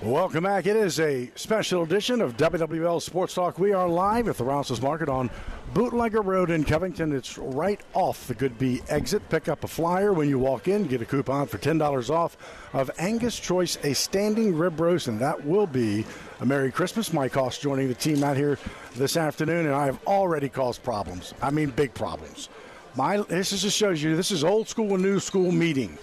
Welcome back. It is a special edition of WWL Sports Talk. We are live at the Rouse's Market on Bootlegger Road in Covington. It's right off the Goodbee exit. Pick up a flyer when you walk in. Get a coupon for $10 off of Angus Choice, a standing rib roast, and that will be a Merry Christmas. Mike Haas joining the team out here this afternoon, and I have already caused problems. I mean, big problems. This just shows you this is old school and new school meeting.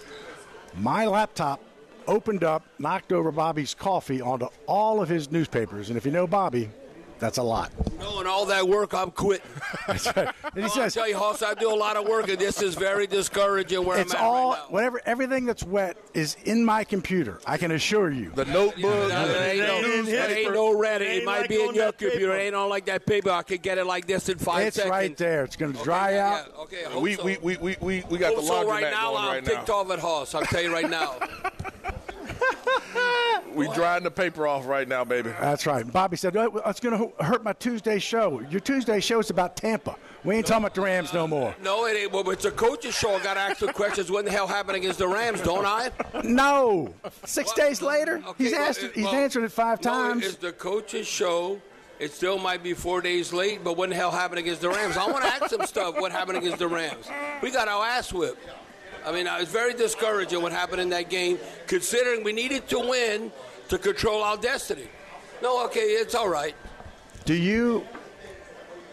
My laptop opened up, knocked over Bobby's coffee onto all of his newspapers. And if you know Bobby, that's a lot. Knowing all that work, I'm quitting. That's right. And he says, I tell you, Hoss, I do a lot of work, and this is very discouraging where I'm at all, right now. Everything that's wet is in my computer, I can assure you. The notebook. It ain't no Reddit. It might be in your computer. It ain't all like that paper. I could get it like this in five seconds. It's right there. It's going to dry out. Yeah, okay, I hope we got the laundromat right now, going right now. I'm ticked off at Hoss. I'll tell you right now. We're drying the paper off right now, baby. That's right. Bobby said, it's going to hurt my Tuesday show. Your Tuesday show is about Tampa. We ain't talking about the Rams no more. No, it ain't. Well, it's a coach's show. I got to ask the questions. What the hell happened against the Rams, don't I? No. Six days later? Okay, he's answered it five times. It's the coach's show. It still might be 4 days late, but what the hell happened against the Rams? I want to ask some stuff what happened against the Rams. We got our ass whipped. I mean, it's very discouraging what happened in that game, considering we needed to win to control our destiny. No, okay, it's all right. Do you,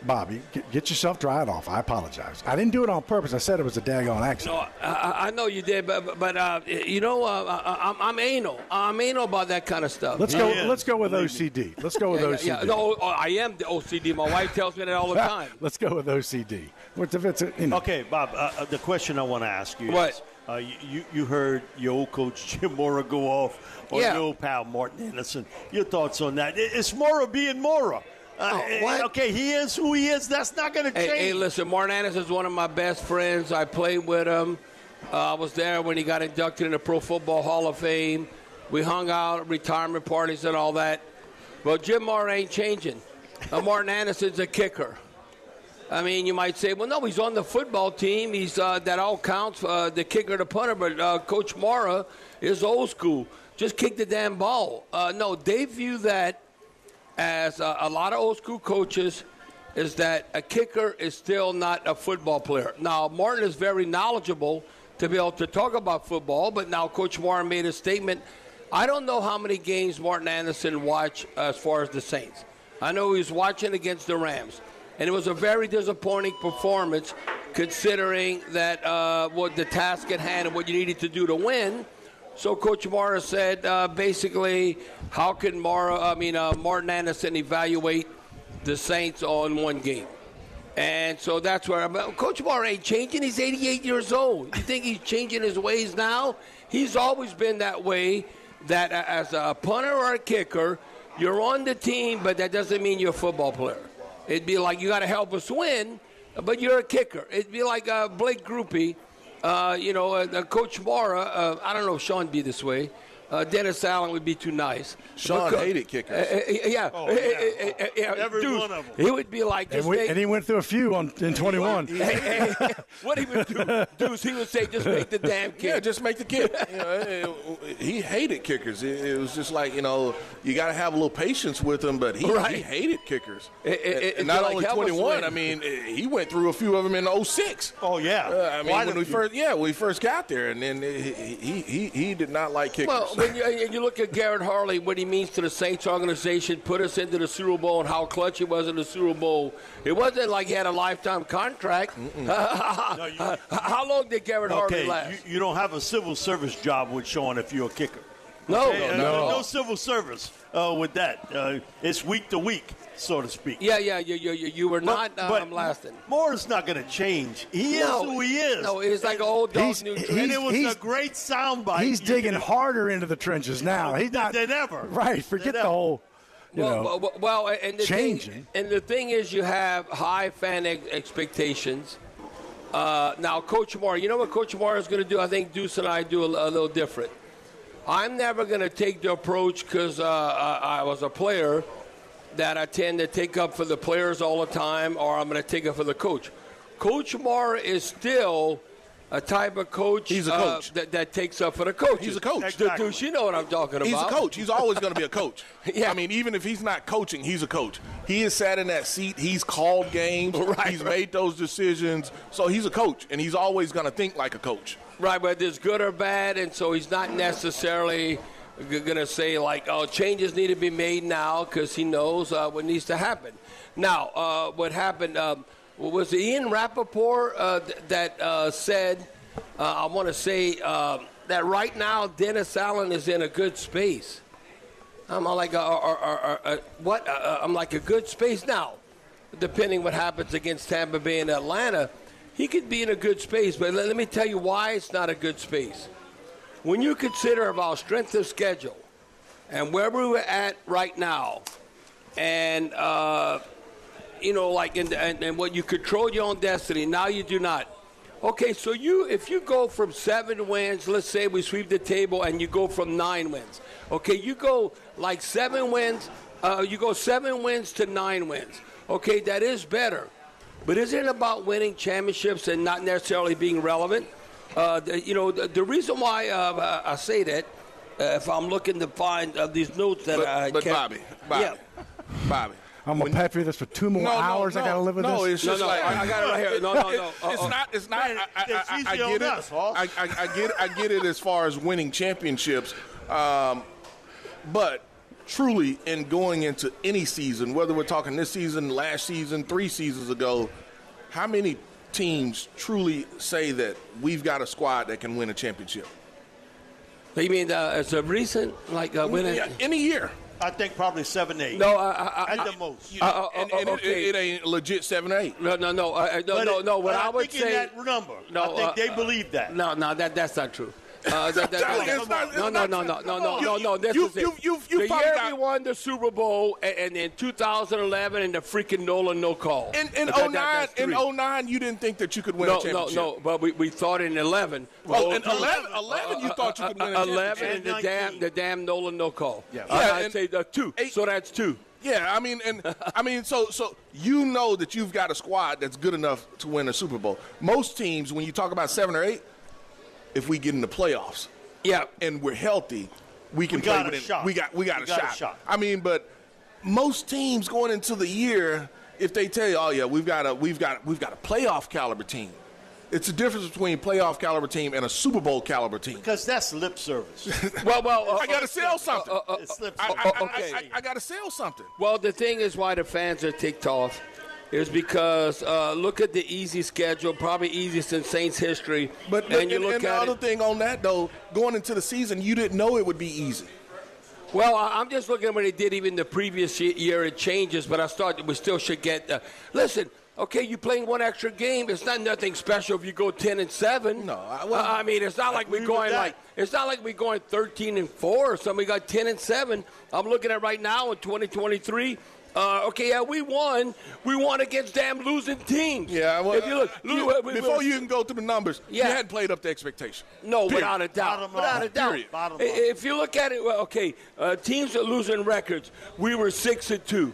Bobby, get yourself dried off? I apologize. I didn't do it on purpose. I said it was a daggone accident. No, I know you did, but you know, I'm anal. I'm anal about that kind of stuff. Let's go with OCD. Let's go with OCD. Yeah. No, I am the OCD. My wife tells me that all the time. Let's go with OCD. Okay, Bob, the question I want to ask you is, you heard your old coach Jim Mora go off on your old pal Morten Andersen. Your thoughts on that? It's Mora being Mora. Okay, he is who he is. That's not going to change. Hey, listen, Morten Andersen is one of my best friends. I played with him. I was there when he got inducted in the Pro Football Hall of Fame. We hung out at retirement parties and all that. Well, Jim Mora ain't changing. Morten Andersen's a kicker. I mean, you might say, well, no, he's on the football team. He's that all counts, the kicker, the punter. But Coach Mora is old school. Just kick the damn ball. No, they view that as a lot of old school coaches is that a kicker is still not a football player. Now, Morten is very knowledgeable to be able to talk about football. But now Coach Mora made a statement. I don't know how many games Morten Andersen watched as far as the Saints. I know he was watching against the Rams. And it was a very disappointing performance considering that what the task at hand and what you needed to do to win. So Coach Mora said, basically, how can Morten Andersen evaluate the Saints on one game? And so that's where Coach Mora ain't changing. He's 88 years old. You think he's changing his ways now? He's always been that way, that as a punter or a kicker, you're on the team, but that doesn't mean you're a football player. It'd be like, you got to help us win, but you're a kicker. It'd be like Blake Grupe, Coach Mora. I don't know if Sean be this way. Dennis Allen would be too nice. Sean hated kickers. Every one of them. He would be like this. And he went through a few in 21. What he would do, Deuce, he would say, just make the damn kick. Yeah, just make the kick. He hated kickers. It was just like, you got to have a little patience with him, but he hated kickers. And not only 21, I mean, he went through a few of them in 06. Oh, yeah. I mean, when we first got there, and then he did not like kickers. Well, And you look at Garrett Hartley, what he means to the Saints organization, put us into the Super Bowl and how clutch he was in the Super Bowl. It wasn't like he had a lifetime contract. No, how long did Garrett Hartley last? You don't have a civil service job with Sean if you're a kicker. No civil service with that. It's week to week, so to speak. You were not lasting. Moore is not going to change. He is who he is. No, it's like an old dog, new trench. And it was a great soundbite. He's digging harder into the trenches now. He's not than ever. Right, forget the whole, and the changing. And the thing is, you have high fan expectations. Now, Coach Moore, you know what Coach Moore is going to do? I think Deuce and I do a little different. I'm never going to take the approach because I was a player that I tend to take up for the players all the time, or I'm going to take up for the coach. Coach Moore is still a type of coach, that takes up for the coach. He's a coach. Exactly. Dude, you know what I'm talking about. He's a coach. He's always going to be a coach. Yeah. I mean, even if he's not coaching, he's a coach. He has sat in that seat. He's called games. He's made those decisions. So he's a coach, and he's always going to think like a coach. Right, whether it's good or bad, and so he's not necessarily going to say, like, oh, changes need to be made now because he knows what needs to happen. Now, what happened was Ian Rappaport that said, I want to say that right now Dennis Allen is in a good space. I'm like, what? I'm like, a good space now, depending what happens against Tampa Bay and Atlanta. He could be in a good space, but let me tell you why it's not a good space. When you consider about strength of schedule and where we were at right now and, what you control your own destiny, now you do not. Okay, so if you go from 7 wins, let's say we sweep the table and you go from 9 wins. Okay, you go like 7 wins, you go 7 wins to 9 wins. Okay, that is better. But isn't it about winning championships and not necessarily being relevant? The reason why I say that, if I'm looking to find these notes that Bobby. I'm going to pay for this for 2 more hours. I got to live with this? It's I got it right here. It's not. I get it. I get it as far as winning championships. But truly, in going into any season, whether we're talking this season, last season, 3 seasons ago, how many teams truly say that we've got a squad that can win a championship? You mean as a recent, like winning? Yeah, any year. I think probably 7-8. No, at the most. It ain't legit 7-8. No. No. What I would say that number. No, I think they believe that. No, that's not true. No. This is it. The year we won the Super Bowl, and in 2011, and the freaking Nolan no call. In 09, you didn't think that you could win a championship. No. But we thought in 11. Well, in 11, you thought you could win a championship. 11, and the damn Nolan no call. Yeah. I'd say 2. 8. So that's 2. Yeah, so you know that you've got a squad that's good enough to win a Super Bowl. Most teams, when you talk about 7 or 8. If we get in the playoffs, and we're healthy, we can play with it. We got a shot. I mean, but most teams going into the year, if they tell you, "Oh yeah, we've got a playoff caliber team," it's the difference between playoff caliber team and a Super Bowl caliber team. Because that's lip service. I got to sell something. It's lip service. I got to sell something. Well, the thing is, why the fans are ticked off is because look at the easy schedule, probably easiest in Saints history. The other thing on that, though, going into the season, you didn't know it would be easy. Well, I'm just looking at what they did even the previous year. It changes, but we still should get listen, okay, you're playing 1 extra game. It's not nothing special if you go 10-7. No. It's not like we're going like – it's not like we're going 13-4 or something. We got 10-7. I'm looking at right now in 2023 – we won against damn losing teams. Yeah, well, if you before you can go through the numbers, you hadn't played up to expectation. No, period. Without a doubt. Bottom line. If you look at it, teams are losing records. We were 6-2.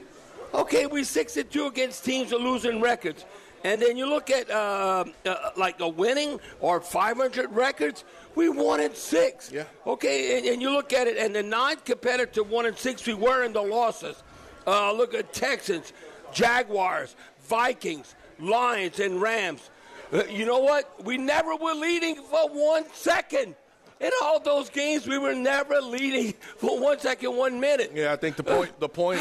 Okay, we're 6-2 against teams are losing records. And then you look at a winning or 500 records. We won in 6. Yeah. Okay, and you look at it, and the non-competitive 1-6 we were in the losses. Look at Texans, Jaguars, Vikings, Lions, and Rams. You know what? We never were leading for 1 second. In all those games, we were never leading for 1 second, 1 minute. Yeah, I think the point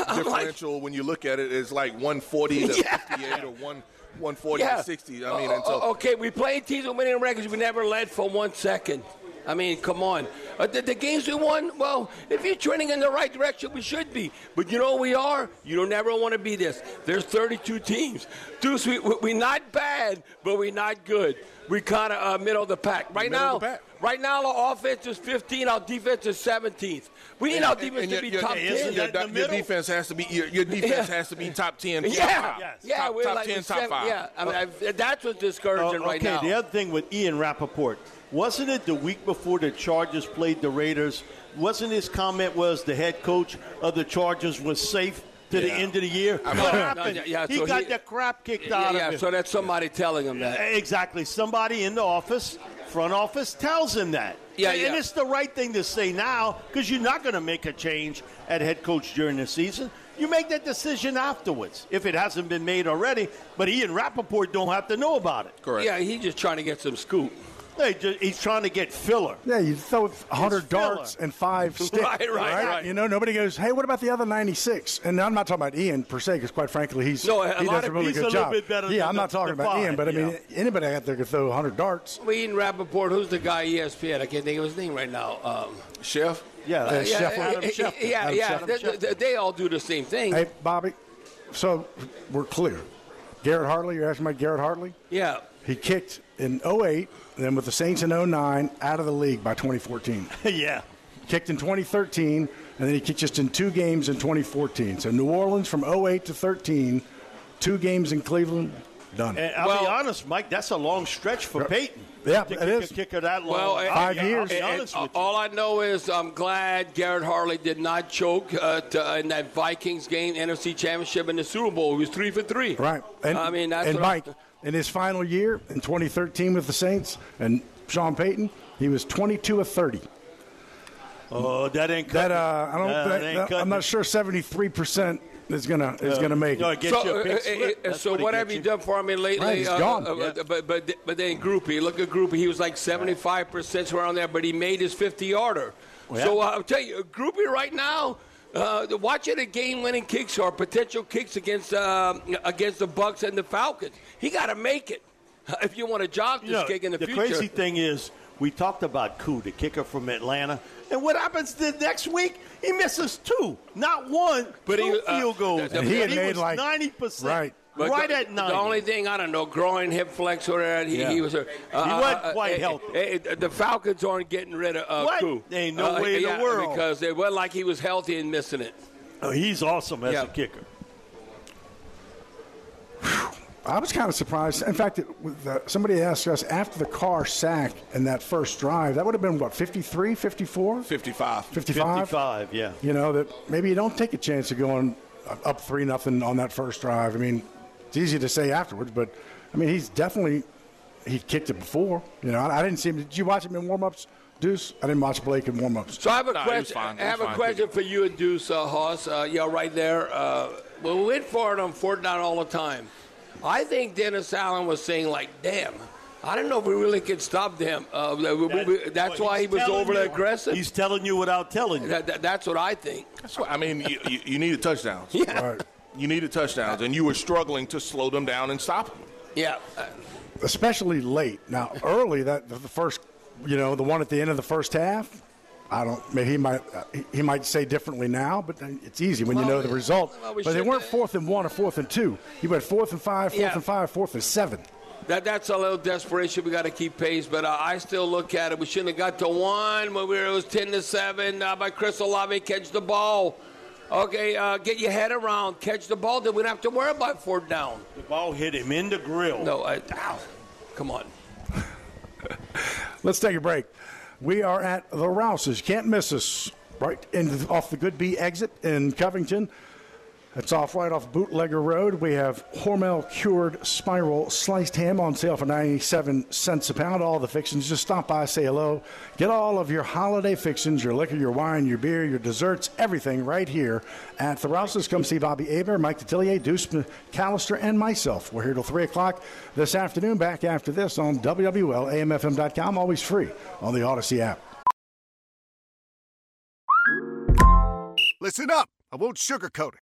differential, when you look at it, is like 140 to 58 or 140 to 60. I mean, until okay, we played teams with winning records. We never led for 1 second. I mean, come on. The games we won, well, if you're trending in the right direction, we should be. But you know we are? You don't ever want to be this. There's 32 teams. Deuce, we're not bad, but we're not good. We kind of middle of the pack. Right now, our offense is 15. Our defense is 17th. We need our defense to be top 10. Your defense has to be top 10. Top 10, top 5. Yeah, I mean, that's what's discouraging right now. Okay, the other thing with Ian Rappaport, wasn't it the week before the Chargers played the Raiders, wasn't his comment was the head coach of the Chargers was safe to the end of the year? What happened? He got the crap kicked out of him. Yeah, so that's somebody telling him that. Exactly. Somebody in the office, front office, tells him that. And it's the right thing to say now because you're not going to make a change at head coach during the season. You make that decision afterwards, if it hasn't been made already. But Ian Rappaport don't have to know about it. Correct. Yeah, he's just trying to get some scoop. He's trying to get filler. Yeah, you throw 100 darts and 5 sticks. Right. You know, nobody goes, hey, what about the other 96? And I'm not talking about Ian per se, because quite frankly, he does a really good job. I'm not talking about Ian, but I mean, anybody out there could throw 100 darts. Well, Ian Rappaport, who's the guy at ESPN? I can't think of his name right now. Chef? Adam Schefter. They all do the same thing. Hey, Bobby, so we're clear. Garrett Hartley, you're asking about Garrett Hartley? Yeah. He kicked in 2008, then with the Saints in 2009, out of the league by 2014. Kicked in 2013, and then he kicked just in 2 games in 2014. So New Orleans from 2008 to 2013, 2 games in Cleveland, done. And I'll be honest, Mike, that's a long stretch for Peyton. Yeah, it is. Kicker that long. Well, 5 years. And all I know is I'm glad Garrett Hartley did not choke in that Vikings game, NFC Championship, and the Super Bowl. He was 3 for 3. Right. And, I mean, that's Mike, in his final year in 2013 with the Saints and Sean Payton, he was 22 of 30. Oh, that ain't cutting. I'm not sure 73% is gonna make it. Whatever you done for me lately, he's gone. But then Grupe, look at Grupe. He was like 75% around there, but he made his 50-yarder. Well, so I'll tell you, Grupe right now. Watching the game-winning kicks or potential kicks against the Bucs and the Falcons, he got to make it if you want to jog this kick in the future. The crazy thing is, we talked about Koo, the kicker from Atlanta, and what happens the next week? He misses 2, not 1, but 2 field goals. He was like 90%. Right. But at 90. The only thing, I don't know, groin, hip flexor. He was. He wasn't quite healthy. The Falcons aren't getting rid of Koo. There ain't no way in the world. Because it wasn't like he was healthy and missing it. Oh, he's awesome as a kicker. I was kind of surprised. In fact, somebody asked us after the Carr sack in that first drive, that would have been, what, 53, 54? 55. 55, yeah. You know, that maybe you don't take a chance of going up 3-0 on that first drive. I mean, it's easy to say afterwards, but, I mean, he's definitely – he kicked it before. You know, I didn't see him – did you watch him in warm-ups, Deuce? I didn't watch Blake in warm-ups. So I have a question. I have a question for you and Deuce, Hoss. Right there. We went for it on fourth down all the time. I think Dennis Allen was saying, like, damn, I don't know if we really could stop them. That's why he was over-aggressive. He's telling you without telling you. That's what I think. That's what, I mean, you needed touchdowns. Yeah. Right. You needed touchdowns, and you were struggling to slow them down and stop them. Yeah. Especially late. Now, early, the first, the one at the end of the first half, I don't – maybe he might say differently now, but it's easy when you know the result. But they weren't 4th and 1 or 4th and 2. You went 4th and 5, 4th and 5, 4th and 7. That's a little desperation. We got to keep pace, but I still look at it. We shouldn't have got to 1 when it was 10-7 by Chris Olave. Catch the ball. Okay, get your head around. Catch the ball. Then we don't have to worry about 4th down. The ball hit him in the grill. No, come on. Let's take a break. We are at the Rouse's. Can't miss us. Right off the Goodbee exit in Covington. It's right off Bootlegger Road. We have Hormel cured spiral sliced ham on sale for 97 cents a pound. All the fixings. Just stop by, say hello. Get all of your holiday fixings, your liquor, your wine, your beer, your desserts, everything right here at the Rouse's. Come see Bobby Aber, Mike Detillier, Deuce McAllister, and myself. We're here till 3 o'clock this afternoon. Back after this on WWLAMFM.com. Always free on the Odyssey app. Listen up. I won't sugarcoat it.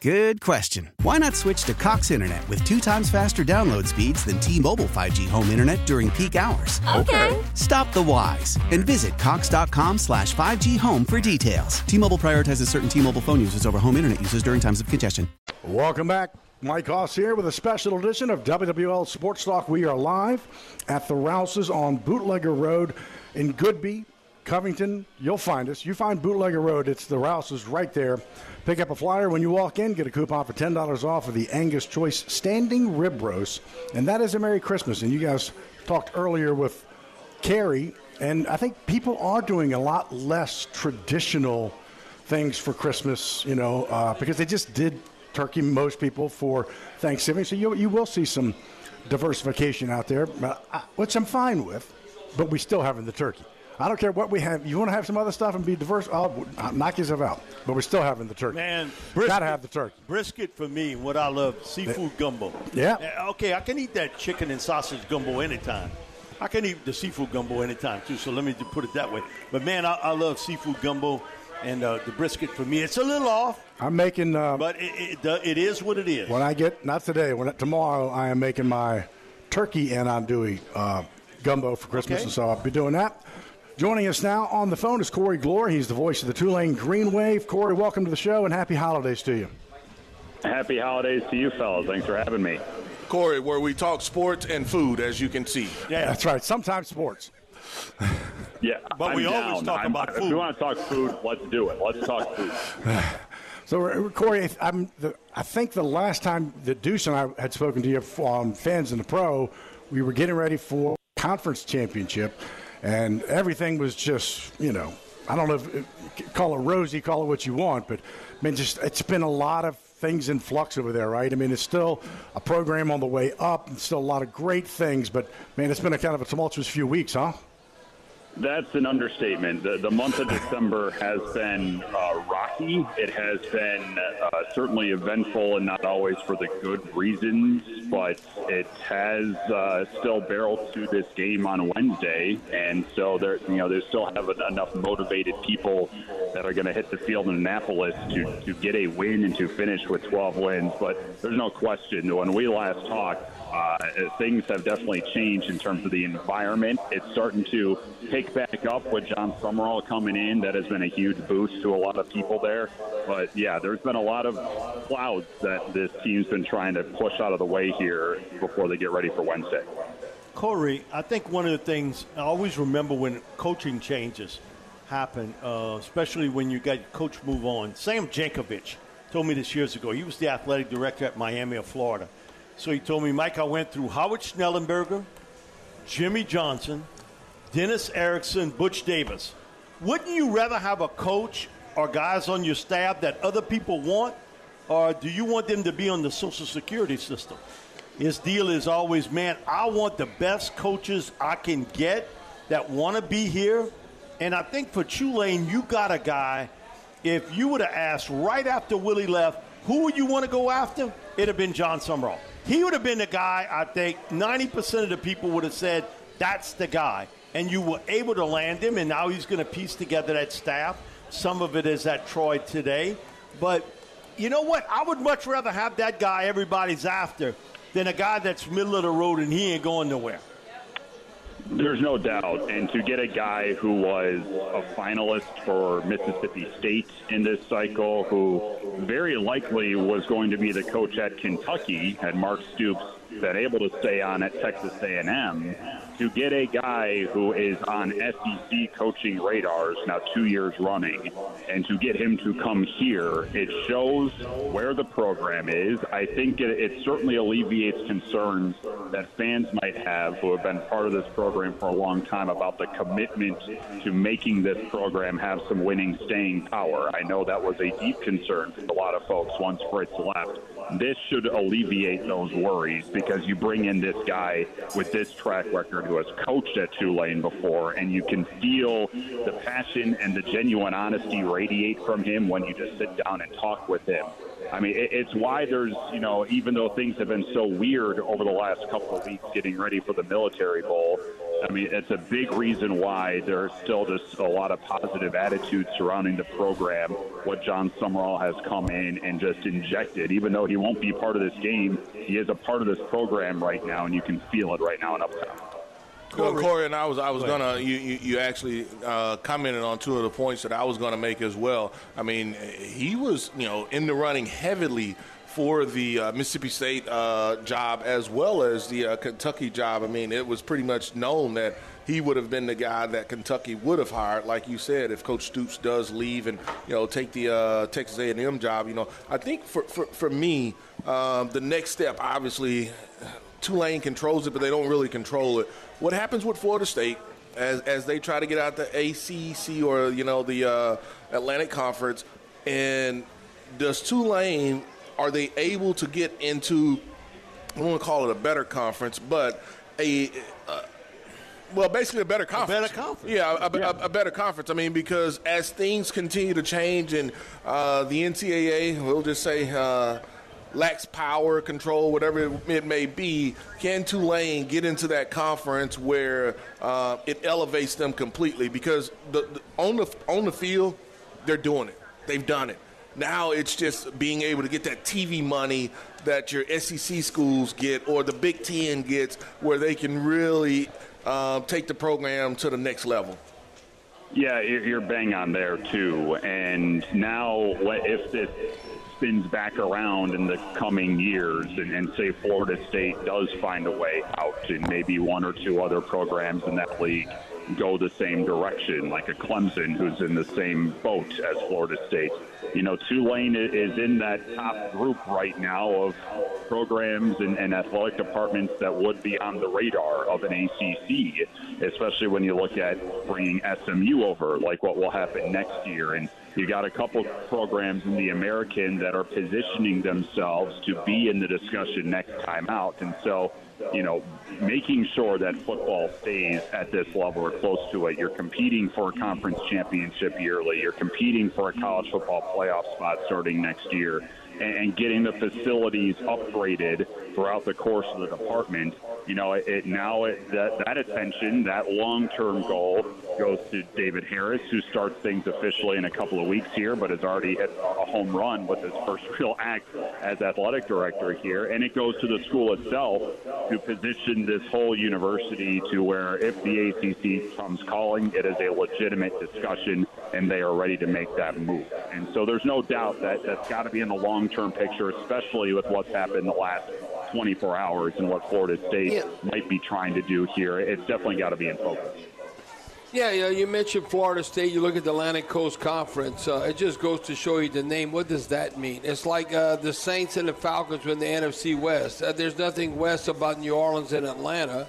Good question. Why not switch to Cox internet with 2 times faster download speeds than T-Mobile 5G home internet during peak hours? Okay. Stop the whys and visit cox.com/5G home for details. T-Mobile prioritizes certain T-Mobile phone users over home internet users during times of congestion. Welcome back. Mike Hoss here with a special edition of WWL Sports Talk. We are live at the Rouse's on Bootlegger Road in Goodbee, Covington. You'll find us. You find Bootlegger Road. It's the Rouse's right there. Pick up a flyer when you walk in. Get a coupon for $10 off of the Angus Choice Standing Rib Roast. And that is a Merry Christmas. And you guys talked earlier with Carrie. And I think people are doing a lot less traditional things for Christmas, you know, because they just did turkey, most people, for Thanksgiving. So you will see some diversification out there, which I'm fine with, but we still having the turkey. I don't care what we have. You want to have some other stuff and be diverse, I'll knock yourself out. But we're still having the turkey. Man, got to have the turkey. Brisket for me, what I love, seafood gumbo. Yeah. Okay, I can eat that chicken and sausage gumbo anytime. I can eat the seafood gumbo anytime, too, so let me just put it that way. But, man, I love seafood gumbo. And the brisket for me, it's a little off. I'm making, but it is what it is. When I get, not today, tomorrow, I am making my turkey and andouille gumbo for Christmas, and so I'll be doing that. Joining us now on the phone is Corey Gloor. He's the voice of the Tulane Green Wave. Corey, welcome to the show, and happy holidays to you. Happy holidays to you, fellas. Thanks for having me, Corey. Where we talk sports and food, as you can see. Yeah, that's right. Sometimes sports. Yeah, but we always talk about food. If you want to talk food, let's do it. Let's talk food. So, Corey, I think the last time that Deuce and I had spoken to you fans in the pro, we were getting ready for conference championship, and everything was just, you know, I don't know if call it rosy, call it what you want, but, I mean, just it's been a lot of things in flux over there, right? I mean, it's still a program on the way up, and still a lot of great things, but, man, it's been a kind of a tumultuous few weeks, huh? That's an understatement. The month of December has been rocky. It has been certainly eventful, and not always for the good reasons, but it has still barreled to this game on Wednesday, and so they still have enough motivated people that are going to hit the field in Annapolis to get a win and to finish with 12 wins. But there's no question, when we last talked, things have definitely changed in terms of the environment. It's starting to pick back up with John Sumrall coming in. That has been a huge boost to a lot of people there. But, yeah, there's been a lot of clouds that this team's been trying to push out of the way here before they get ready for Wednesday. Corey, I think one of the things I always remember when coaching changes happen, especially when you got coach move on, Sam Jankovic told me this years ago. He was the athletic director at Miami of Florida. So he told me, Mike, I went through Howard Schnellenberger, Jimmy Johnson, Dennis Erickson, Butch Davis. Wouldn't you rather have a coach or guys on your staff that other people want, or do you want them to be on the Social Security system? His deal is always, man, I want the best coaches I can get that want to be here. And I think for Tulane, you got a guy, if you would have asked right after Willie left, who would you want to go after? It would have been John Sumrall. He would have been the guy, I think, 90% of the people would have said, that's the guy. And you were able to land him, and now he's going to piece together that staff. Some of it is at Troy today. But you know what? I would much rather have that guy everybody's after than a guy that's middle of the road and he ain't going nowhere. There's no doubt. And to get a guy who was a finalist for Mississippi State in this cycle, who very likely was going to be the coach at Kentucky, had Mark Stoops been able to stay on at Texas A&M, to get a guy who is on SEC coaching radars now 2 years running, and to get him to come here, it shows where the program is. I think it certainly alleviates concerns that fans might have who have been part of this program for a long time about the commitment to making this program have some winning staying power. I know that was a deep concern for a lot of folks once Fritz left. This should alleviate those worries because you bring in this guy with this track record who has coached at Tulane before, and you can feel the passion and the genuine honesty radiate from him when you just sit down and talk with him. I mean, it's why there's, you know, even though things have been so weird over the last couple of weeks getting ready for the Military Bowl, I mean, it's a big reason why there's still just a lot of positive attitudes surrounding the program, what John Sumrall has come in and just injected. Even though he won't be part of this game, he is a part of this program right now, and you can feel it right now in Uptown. Well, Corey, and I was gonna. You actually commented on two of the points that I was gonna make as well. I mean, he was, you know, in the running heavily for the Mississippi State job as well as the Kentucky job. I mean, it was pretty much known that he would have been the guy that Kentucky would have hired, like you said, if Coach Stoops does leave and, you know, take the Texas A&M job. You know, I think for me, the next step, obviously, Tulane controls it, but they don't really control it. What happens with Florida State as they try to get out the ACC or, you know, the Atlantic Conference, and does Tulane, are they able to get into, I don't want to call it a better conference, but a well, basically a better conference. A better conference. Yeah, a better conference. I mean, because as things continue to change and the NCAA, we'll just say, lacks power, control, whatever it may be, can Tulane get into that conference where it elevates them completely? Because on the field, they're doing it. They've done it. Now it's just being able to get that TV money that your SEC schools get or the Big Ten gets, where they can really take the program to the next level. Yeah, you're bang on there too. And now if this spins back around in the coming years and say Florida State does find a way out and maybe one or two other programs in that league go the same direction, like a Clemson who's in the same boat as Florida State. You know, Tulane is in that top group right now of programs and athletic departments that would be on the radar of an ACC, especially when you look at bringing SMU over, like what will happen next year. And you got a couple programs in the American that are positioning themselves to be in the discussion next time out. And so, you know, making sure that football stays at this level or close to it. You're competing for a conference championship yearly. You're competing for a college football playoff spot starting next year. And getting the facilities upgraded throughout the course of the department, you know, that attention, that long-term goal goes to David Harris, who starts things officially in a couple of weeks here, but has already hit a home run with his first real act as athletic director here. And it goes to the school itself to position this whole university to where if the ACC comes calling, it is a legitimate discussion and they are ready to make that move. And so there's no doubt that that's got to be in the long-term picture, especially with what's happened in the last 24 hours and what Florida State might be trying to do here. It's definitely got to be in focus. Yeah, you know, you mentioned Florida State. You look at the Atlantic Coast Conference. It just goes to show you the name. What does that mean? It's like the Saints and the Falcons were in the NFC West. There's nothing West about New Orleans and Atlanta.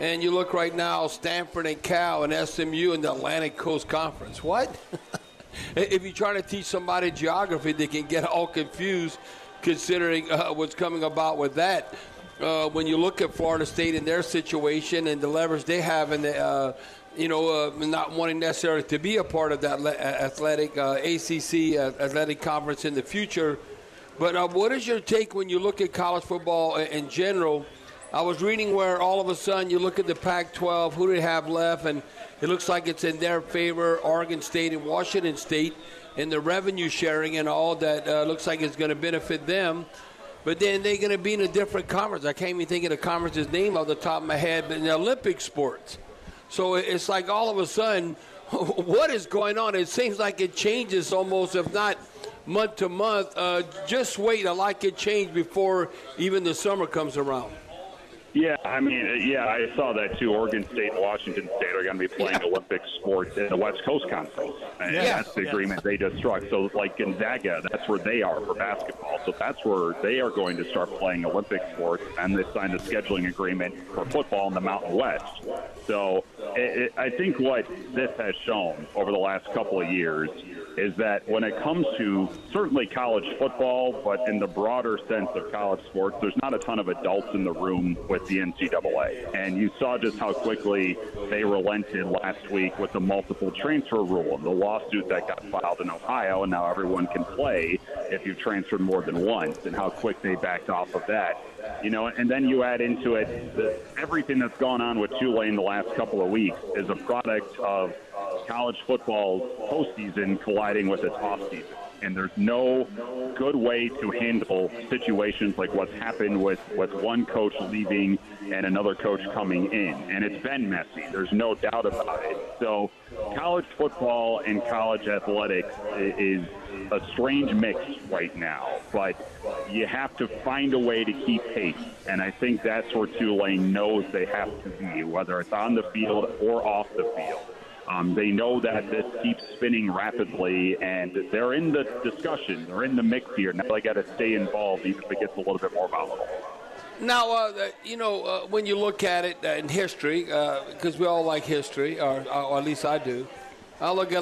And you look right now, Stanford and Cal and SMU in the Atlantic Coast Conference. What? If you're trying to teach somebody geography, they can get all confused considering what's coming about with that. When you look at Florida State and their situation and the leverage they have in the not wanting necessarily to be a part of that athletic ACC athletic conference in the future. But what is your take when you look at college football in general? I was reading where all of a sudden you look at the Pac-12, who do they have left, and it looks like it's in their favor, Oregon State and Washington State. and the revenue sharing and all that looks like it's going to benefit them. But then they're going to be in a different conference. I can't even think of the conference's name off the top of my head, but in the Olympic sports. So it's like all of a sudden, what is going on? It seems like it changes almost, if not month to month. Just wait, a lot could change before even the summer comes around. Yeah, I mean, yeah, I saw that too. Oregon State and Washington State are going to be playing Olympic sports in the West Coast Conference. And that's the agreement they just struck. So, like Gonzaga, that's where they are for basketball. So that's where they are going to start playing Olympic sports. And they signed a scheduling agreement for football in the Mountain West. So I think what this has shown over the last couple of years is that when it comes to certainly college football, but in the broader sense of college sports, there's not a ton of adults in the room with the NCAA. And you saw just how quickly they relented last week with the multiple transfer rule and the lawsuit that got filed in Ohio, and now everyone can play if you've transferred more than once, and how quick they backed off of that. You know, and then you add into it everything that's gone on with Tulane the last couple of weeks is a product of college football's postseason colliding with its offseason. And there's no good way to handle situations like what's happened with one coach leaving and another coach coming in. And it's been messy. There's no doubt about it. So college football and college athletics is a strange mix right now. But you have to find a way to keep pace. And I think that's where Tulane knows they have to be, whether it's on the field or off the field. They know that this keeps spinning rapidly, and they're in the discussion. They're in the mix here. Now they got to stay involved, even if it gets a little bit more volatile. Now, when you look at it in history, because we all like history, or at least I do, I look at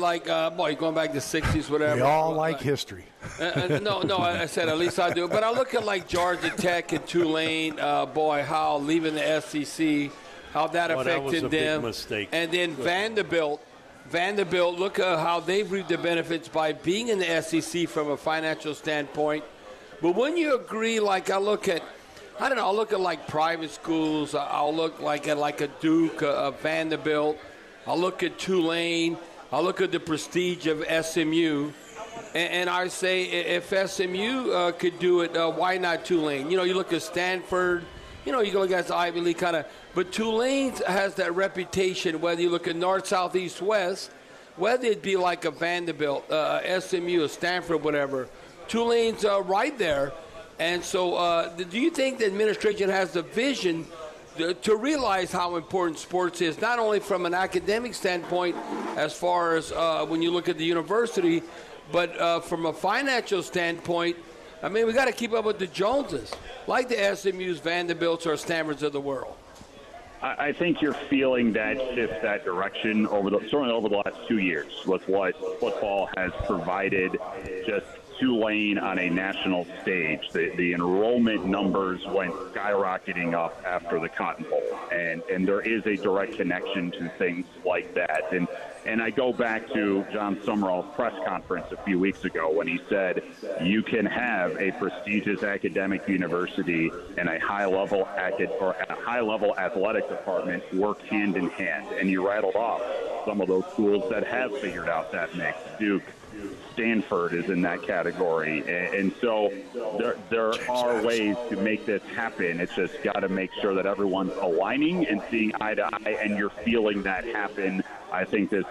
going back to the 60s, whatever. We all like history. No, I said at least I do. But I look at Georgia Tech and Tulane, how leaving the SEC – how that affected them. And then Vanderbilt, look at how they've reaped the benefits by being in the SEC from a financial standpoint. But wouldn't you agree, I'll look at private schools. I'll look at a Duke, a Vanderbilt. I'll look at Tulane. I'll look at the prestige of SMU. And I say if SMU could do it, why not Tulane? You look at Stanford. You go against Ivy League but Tulane has that reputation, whether you look at north, south, east, west, whether it be a Vanderbilt, SMU, or Stanford, whatever. Tulane's right there. And so do you think the administration has the vision to realize how important sports is, not only from an academic standpoint as far as when you look at the university, but from a financial standpoint? I mean, we got to keep up with the Joneses, like the SMUs, Vanderbilts, or Stanfords of the world. I think you're feeling that shift, that direction, over the last 2 years with what football has provided just Tulane on a national stage. The enrollment numbers went skyrocketing up after the Cotton Bowl, and there is a direct connection to things like that. And I go back to John Sumrall's press conference a few weeks ago when he said you can have a prestigious academic university and a high-level athletic department work hand in hand. And you rattled off some of those schools that have figured out that mix. Duke, Stanford is in that category. And so there are ways to make this happen. It's just got to make sure that everyone's aligning and seeing eye to eye, and you're feeling that happen. I think this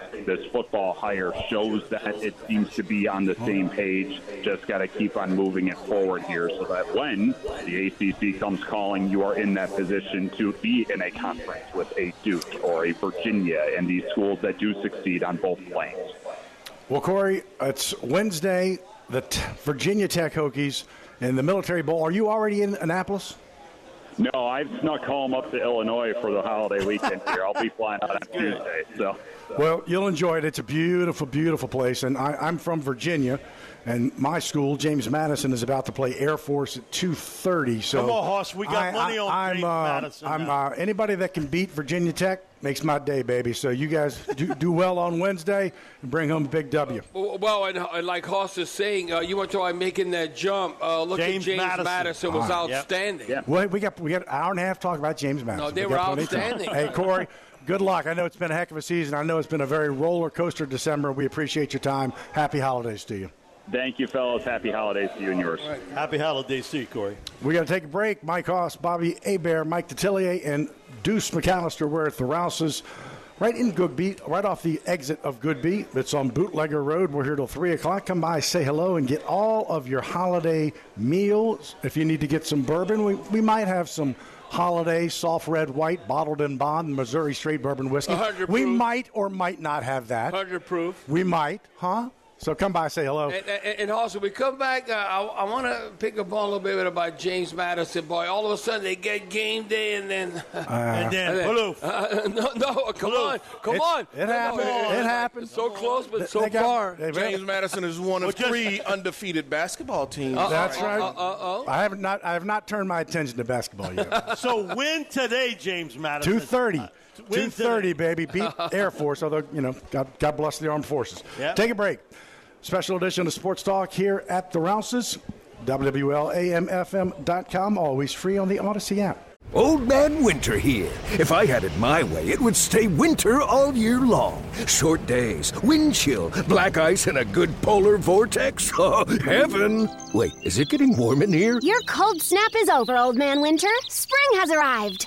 football hire shows that it seems to be on the same page. Just got to keep on moving it forward here so that when the ACC comes calling, you are in that position to be in a conference with a Duke or a Virginia and these schools that do succeed on both flanks. Well, Corey, it's Wednesday, the Virginia Tech Hokies in the Military Bowl. Are you already in Annapolis? No, I've snuck home up to Illinois for the holiday weekend here. I'll be flying out on Tuesday. So. Well, you'll enjoy it. It's a beautiful, beautiful place. And I'm from Virginia, and my school, James Madison, is about to play Air Force at 2:30. So come on, Hoss. We got money on James Madison. Anybody that can beat Virginia Tech makes my day, baby. So you guys do well on Wednesday and bring home a big W. Well, and like Hoss is saying, you want to try making that jump. Look at James Madison was outstanding. Yep. Well, we got an hour and a half talk about James Madison. No, they were outstanding. Hey, Corey. Good luck. I know it's been a heck of a season. I know it's been a very roller coaster December. We appreciate your time. Happy holidays to you. Thank you, fellas. Happy holidays to you and yours. Right. Happy holidays to you, Corey. We got to take a break. Mike Haas, Bobby Hebert, Mike Detillier, and Deuce McAllister. We're at the Rouse's right in Goodbee, right off the exit of Goodbee. It's on Bootlegger Road. We're here till 3 o'clock. Come by, say hello, and get all of your holiday meals. If you need to get some bourbon, we might have some holiday soft red white bottled in bond Missouri straight bourbon whiskey. 100 proof. We might or might not have that. 100 proof. We might, huh? So come by, say hello. And also, we come back, I want to pick up on a little bit about James Madison, boy. All of a sudden, they get game day, and then come on. It happens. So close, but so far. James Madison is one of three undefeated basketball teams. That's right. I have not turned my attention to basketball yet. So win today, James Madison. 2:30. 2:30, baby. Beat Air Force, although, you know, God bless the armed forces. Yep. Take a break. Special edition of Sports Talk here at the Rouse's. WWLAMFM.com. Always free on the Odyssey app. Old Man Winter here. If I had it my way, it would stay winter all year long. Short days, wind chill, black ice, and a good polar vortex. Oh, heaven. Wait, is it getting warm in here? Your cold snap is over, Old Man Winter. Spring has arrived.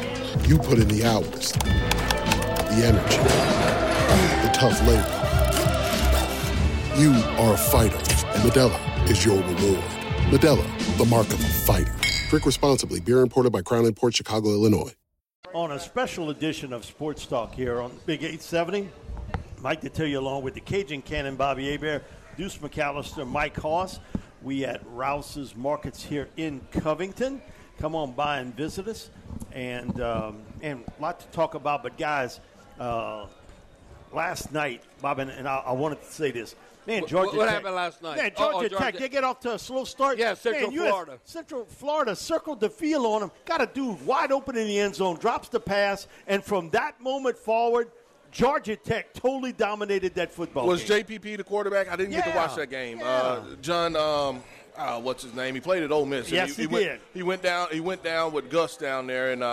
You put in the hours, the energy, the tough labor. You are a fighter, and Modelo is your reward. Modelo, the mark of a fighter. Drink responsibly. Beer imported by Crown Imports, Chicago, Illinois. On a special edition of Sports Talk here on Big 870, Mike Detillier along with the Cajun Cannon, Bobby Hebert, Deuce McAllister, Mike Haas. We at Rouse's Markets here in Covington. Come on by and visit us, and a lot to talk about. But, guys, last night, Bob, and I wanted to say this. Man, Georgia Tech. What happened last night? Man, Georgia Tech, they get off to a slow start. Yeah, Central Florida. Central Florida circled the field on them. Got a dude wide open in the end zone, drops the pass, and from that moment forward, Georgia Tech totally dominated that football game. Was JPP the quarterback? I didn't get to watch that game. Yeah. What's his name? He played at Ole Miss. Yes, he did. He went down with Gus down there, and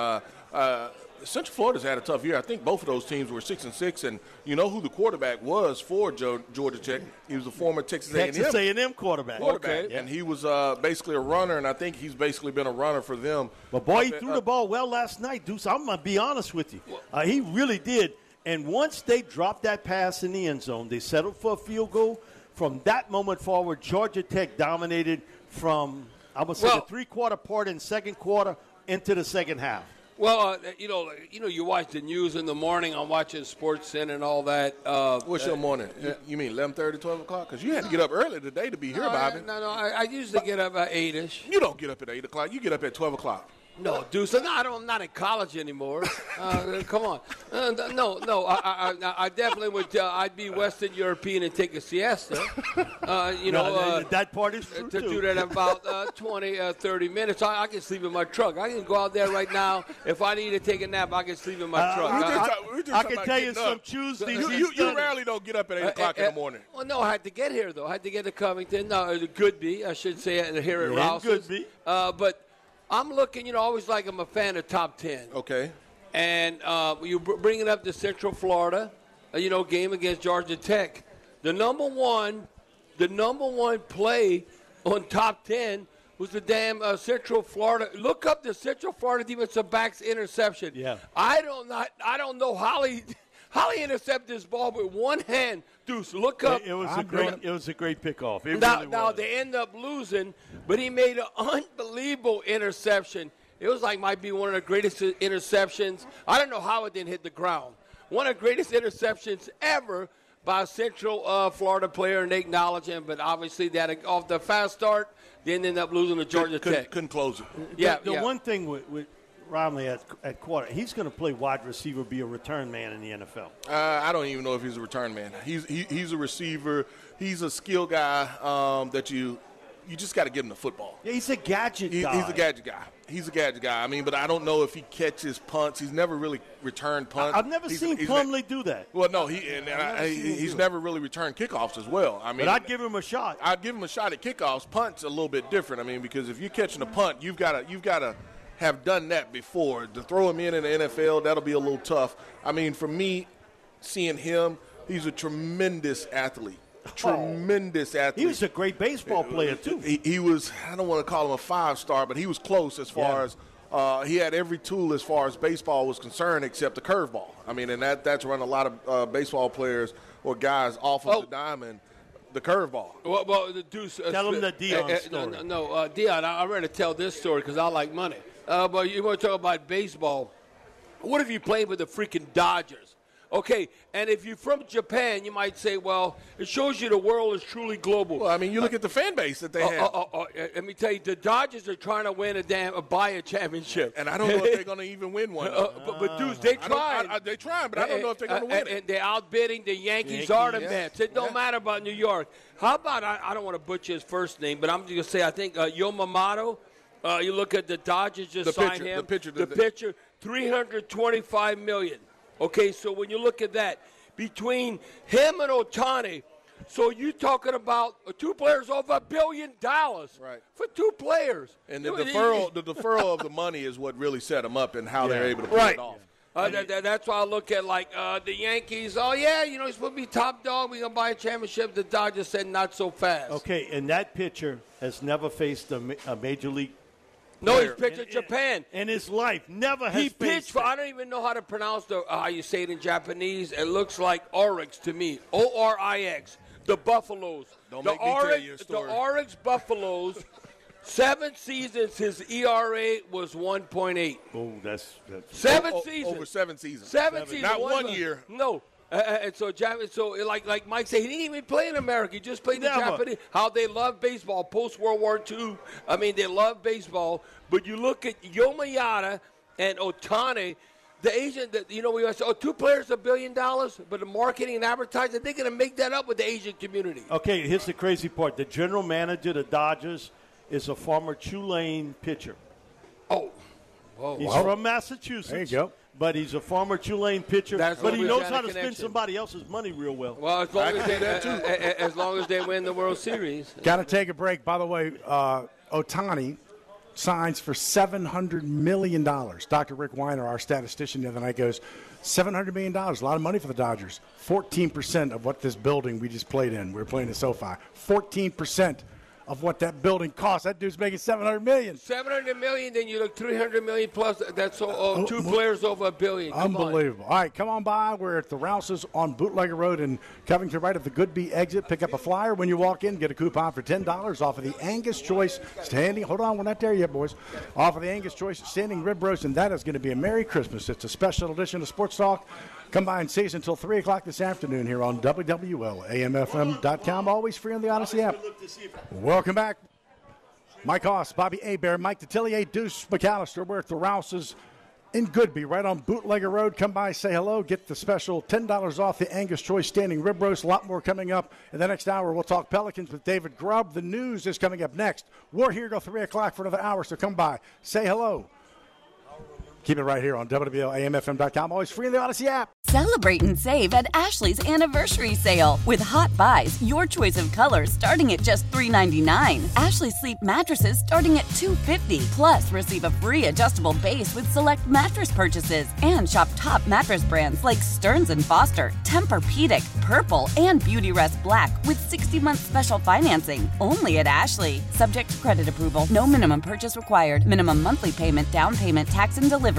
Central Florida's had a tough year. I think both of those teams were 6-6, and you know who the quarterback was for Georgia Tech? He was a former Texas A&M quarterback. Okay. Yeah. And he was basically a runner, and I think he's basically been a runner for them. But, boy, he threw the ball well last night, Deuce. I'm going to be honest with you. He really did. And once they dropped that pass in the end zone, they settled for a field goal. From that moment forward, Georgia Tech dominated from, I would say, the three-quarter part in second quarter into the second half. Well, you watch the news in the morning. I'm watching SportsCenter and all that. What's your morning? You mean 11:30, 12 o'clock? Because you had to get up early today to be here, Bobby. No, I usually get up at 8-ish. You don't get up at 8 o'clock. You get up at 12 o'clock. No, Deuce. No, I'm not in college anymore. Come on. I definitely would. I'd be Western European and take a siesta. That part is true to too. Do that in about 20-30 minutes. I can sleep in my truck. I can go out there right now. If I need to take a nap, I can sleep in my truck. I can tell you some Tuesdays. You rarely don't get up at 8 o'clock in the morning. Well, no, I had to get here, though. I had to get to Covington. No, it could be. I should say it here at Rouse's. It could be. But I'm looking, always like I'm a fan of Top 10. Okay. And you bring it up to Central Florida, game against Georgia Tech. The number one play on Top 10 was the damn Central Florida. Look up the Central Florida defensive back's interception. Yeah. I don't know how he – Holly intercepted this ball with one hand. Deuce, look up. It was a great pickoff. Now they end up losing, but he made an unbelievable interception. It was might be one of the greatest interceptions. I don't know how it didn't hit the ground. One of the greatest interceptions ever by a Central Florida player, and they acknowledge him. But obviously, that off the fast start, then end up losing to Georgia Tech. Couldn't close it. Yeah. The one thing with Romley at quarter, he's going to play wide receiver, be a return man in the NFL. I don't even know if he's a return man. He's a receiver. He's a skill guy that you just got to give him the football. Yeah, he's a gadget guy. I mean, but I don't know if he catches punts. He's never really returned punts. I've never seen Plumlee do that. Well, no, he's never really returned kickoffs as well. I mean, but I'd give him a shot. I'd give him a shot at kickoffs. Punts a little bit different. I mean, because if you're catching a punt, you've got to have done that before. To throw him in the NFL, that'll be a little tough. I mean, for me, seeing him, he's a tremendous athlete. He was a great baseball player, too. He was, I don't want to call him a five-star, but he was close as far as he had every tool as far as baseball was concerned except the curveball. I mean, and that's run a lot of baseball players or guys off of the dime and the curveball. Well, the Deuce. Tell him the Dion story. No, Dion, I'm ready to tell this story because I like money. But you want to talk about baseball. What if you played with the freaking Dodgers? Okay, and if you're from Japan, you might say, well, it shows you the world is truly global. Well, I mean, you look at the fan base that they have. Let me tell you, the Dodgers are trying to win a championship. And I don't know if they're going to even win one. But, dudes, they try. They try, but I don't know if they're going to win it. And they're outbidding the Yankees Mets. It don't matter about New York. How about, I don't want to butcher his first name, but I'm just going to say I think Yamamoto. You look at the Dodgers just signed him. The pitcher, $325 million. Okay, so when you look at that, between him and Ohtani, so you're talking about two players over $1 billion for two players. And the deferral of the money is what really set them up and how they're able to pull it off. Yeah. That's why I look at, the Yankees. Oh, yeah, he's supposed to be top dog. We're going to buy a championship. The Dodgers said not so fast. Okay, and that pitcher has never faced a major league player. He's pitched in Japan. In his life, never has he pitched for, I don't even know how to pronounce how you say it in Japanese. It looks like Oryx to me, O-R-I-X, the Buffaloes. Don't make me tell you a story. The Oryx Buffaloes. 7 seasons, his ERA was 1.8. Oh, that's 7 seasons. Over 7 seasons. 7 seasons. Not one year. No. And so like Mike said, he didn't even play in America. He just played in Japanese. How they love baseball post-World War II. I mean, they love baseball. But you look at Yamamoto and Ohtani, the Asian, we always say, two players, $1 billion, but the marketing and advertising, they're going to make that up with the Asian community. Okay, here's the crazy part. The general manager, the Dodgers, is a former Tulane pitcher. Oh. Whoa. He's from Massachusetts. There you go. But he's a former Tulane pitcher. But he knows how to spend somebody else's money real well. Well, as long as they win the World Series. Got to take a break. By the way, Ohtani signs for $700 million. Dr. Rick Weiner, our statistician the other night, goes, $700 million, a lot of money for the Dodgers. 14% of what this building we just played in. We were playing in SoFi. 14%. Of what that building costs. That dude's making $700 million. $700 million, then you look $300 million plus. That's two players over $1 billion. Unbelievable. All right, come on by. We're at the Rouse's on Bootlegger Road in Covington, right at the Goodbee exit. Pick up a flyer when you walk in. Get a coupon for $10 off of the Angus Choice Standing. Hold on, we're not there yet, boys. Off of the Angus Choice Standing Rib Roast, and that is going to be a Merry Christmas. It's a special edition of Sports Talk. Come by and see us until 3 o'clock this afternoon here on WWL, AMFM.com. Always free on the Odyssey app. Welcome back. Mike Haas, Bobby Hebert, Mike Detillier, Deuce McAllister. We're at the Rouse's in Goodbee, right on Bootlegger Road. Come by, say hello, get the special $10 off the Angus Choice Standing Rib Roast. A lot more coming up in the next hour. We'll talk Pelicans with David Grubb. The news is coming up next. We're here till 3 o'clock for another hour, so come by, say hello. Keep it right here on WWLAMFM.com. Always free in the Odyssey app. Celebrate and save at Ashley's Anniversary Sale. With Hot Buys, your choice of colors starting at just $3.99. Ashley Sleep mattresses starting at $2.50. Plus, receive a free adjustable base with select mattress purchases. And shop top mattress brands like Stearns & Foster, Tempur-Pedic, Purple, and Beautyrest Black with 60-month special financing only at Ashley. Subject to credit approval. No minimum purchase required. Minimum monthly payment, down payment, tax, and delivery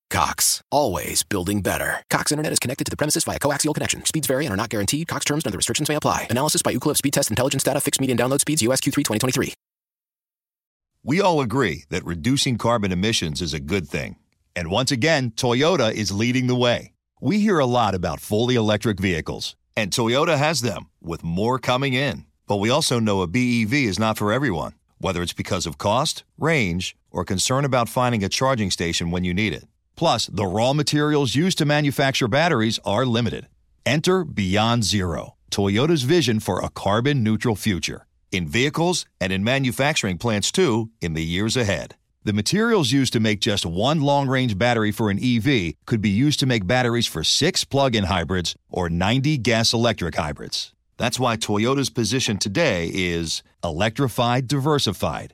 Cox, always building better. Cox Internet is connected to the premises via coaxial connection. Speeds vary and are not guaranteed. Cox terms and other restrictions may apply. Analysis by Ookla Speedtest Intelligence data. Fixed median download speeds. US Q3 2023. We all agree that reducing carbon emissions is a good thing. And once again, Toyota is leading the way. We hear a lot about fully electric vehicles, and Toyota has them, with more coming in. But we also know a BEV is not for everyone, whether it's because of cost, range, or concern about finding a charging station when you need it. Plus, the raw materials used to manufacture batteries are limited. Enter Beyond Zero, Toyota's vision for a carbon-neutral future, in vehicles and in manufacturing plants, too, in the years ahead. The materials used to make just one long-range battery for an EV could be used to make batteries for 6 plug-in hybrids or 90 gas-electric hybrids. That's why Toyota's position today is electrified, diversified,